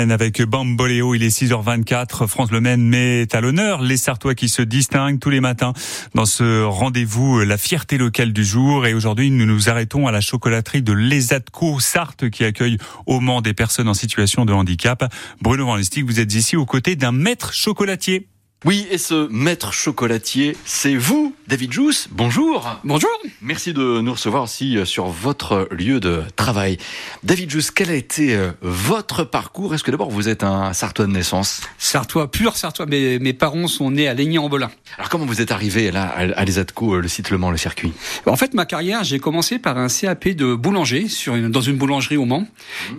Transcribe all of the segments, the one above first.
Maine avec Bamboléo. Il est 6h24. France Le Maine met à l'honneur les Sartois qui se distinguent tous les matins dans ce rendez-vous La fierté locale du jour. Et aujourd'hui, nous nous arrêtons à la chocolaterie de l'ESATCO Sarthe qui accueille au Mans des personnes en situation de handicap. Bruno Van Lestik, vous êtes ici aux côtés d'un maître chocolatier. Oui, et ce maître chocolatier, c'est vous, David Jousse. Bonjour. Bonjour. Merci de nous recevoir aussi sur votre lieu de travail. David Jousse, quel a été votre parcours ? Est-ce que d'abord vous êtes un Sartois de naissance ? Sartois, pur Sartois. Mes parents sont nés à Laigné-en-Belin. Alors comment vous êtes arrivé là à l'ESATCO, le site Le Mans, le circuit ? En fait, ma carrière, j'ai commencé par un CAP de boulanger dans une boulangerie au Mans.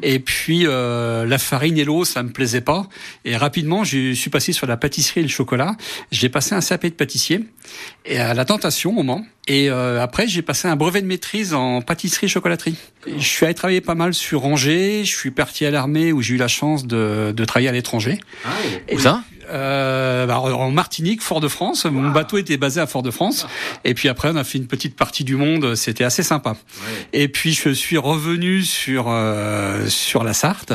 Et puis la farine et l'eau, ça me plaisait pas. Et rapidement, je suis passé sur la pâtisserie et le chocolat. J'ai passé un CAP de pâtissier et à la tentation au Mans. Et après, j'ai passé un brevet de maîtrise en pâtisserie et chocolaterie. Je suis allé travailler pas mal sur Angers. Je suis parti à l'armée où j'ai eu la chance de travailler à l'étranger. Ah, et où ça ? En Martinique, Fort-de-France. Wow. Mon bateau était basé à Fort-de-France. Et puis après, on a fait une petite partie du monde. C'était assez sympa. Ouais. Et puis, je suis revenu sur la Sarthe.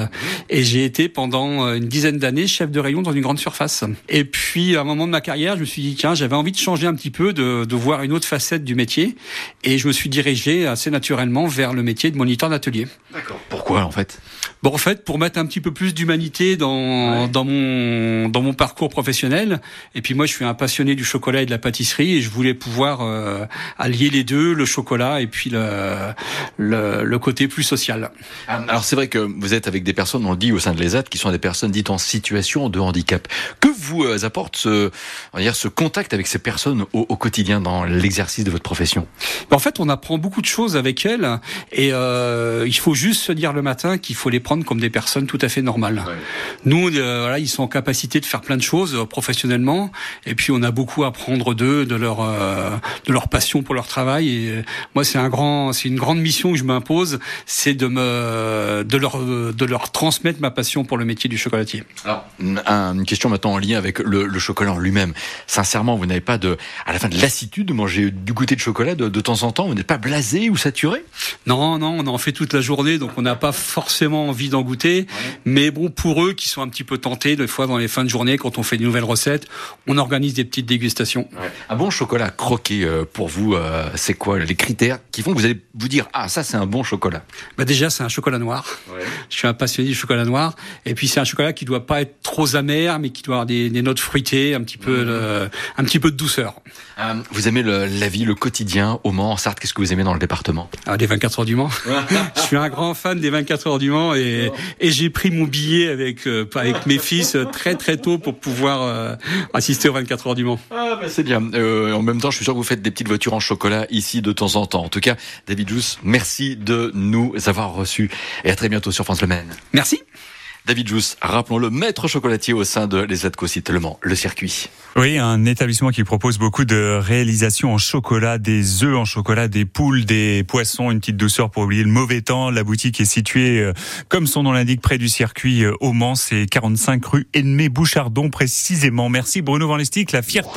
Et j'ai été pendant une dizaine d'années chef de rayon dans une grande surface. Et puis, à un moment de ma carrière, je me suis dit, tiens, j'avais envie de changer un petit peu, de voir une autre facette du métier. Et je me suis dirigé assez naturellement vers le métier de moniteur d'atelier. D'accord. Pourquoi, en fait ? Bon, en fait, pour mettre un petit peu plus d'humanité dans mon parcours professionnel. Et puis moi, je suis un passionné du chocolat et de la pâtisserie, et je voulais pouvoir allier les deux, le chocolat et puis le côté plus social. Alors c'est vrai que vous êtes avec des personnes, on le dit au sein de l'ESAT, qui sont des personnes dites en situation de handicap. Que vous apporte ce contact avec ces personnes au quotidien dans l'exercice de votre profession ? En fait, on apprend beaucoup de choses avec elles, et il faut juste se dire le matin qu'il faut les prendre comme des personnes tout à fait normales. Ouais. Nous, ils sont en capacité de faire plein de choses professionnellement, et puis on a beaucoup à apprendre d'eux, de leur passion pour leur travail. Et moi, c'est une grande mission que je m'impose, c'est de leur transmettre ma passion pour le métier du chocolatier. Alors, une question maintenant en lien avec le chocolat en lui-même. Sincèrement, vous n'avez pas à la fin de lassitude de manger du goûter de chocolat de temps en temps ? Vous n'êtes pas blasé ou saturé ? Non, on en fait toute la journée, donc on n'a pas forcément envie d'en goûter. Ouais. Mais bon, pour eux qui sont un petit peu tentés, des fois dans les fins de journée, quand on fait de nouvelles recettes, on organise des petites dégustations. Ouais. Un bon chocolat croqué, pour vous, c'est quoi les critères qui font que vous allez vous dire « Ah, ça c'est un bon chocolat ». Déjà, c'est un chocolat noir. Ouais. Je suis un passionné du chocolat noir. Et puis c'est un chocolat qui ne doit pas être trop amer, mais qui doit avoir des notes fruitées, un petit peu de douceur. Vous aimez la vie, le quotidien au Mans, en Sarthe, qu'est-ce que vous aimez dans le département ? Les 24 heures du Mans. Je suis un grand fan des 24 heures du Mans et j'ai pris mon billet avec mes fils très très tôt pour pouvoir assister aux 24 heures du Mans. Ah bah c'est bien. En même temps, je suis sûr que vous faites des petites voitures en chocolat ici de temps en temps. En tout cas, David Jousse, merci de nous avoir reçus et à très bientôt sur France Le Maine. Merci. David Jousse, rappelons-le, maître chocolatier au sein de l'ESATCO Site Le Mans, le circuit. Oui, un établissement qui propose beaucoup de réalisations en chocolat, des œufs en chocolat, des poules, des poissons, une petite douceur pour oublier le mauvais temps. La boutique est située, comme son nom l'indique, près du circuit au Mans, c'est 45 rue Edme Bouchardon précisément. Merci Bruno Van Lestik, la fierté.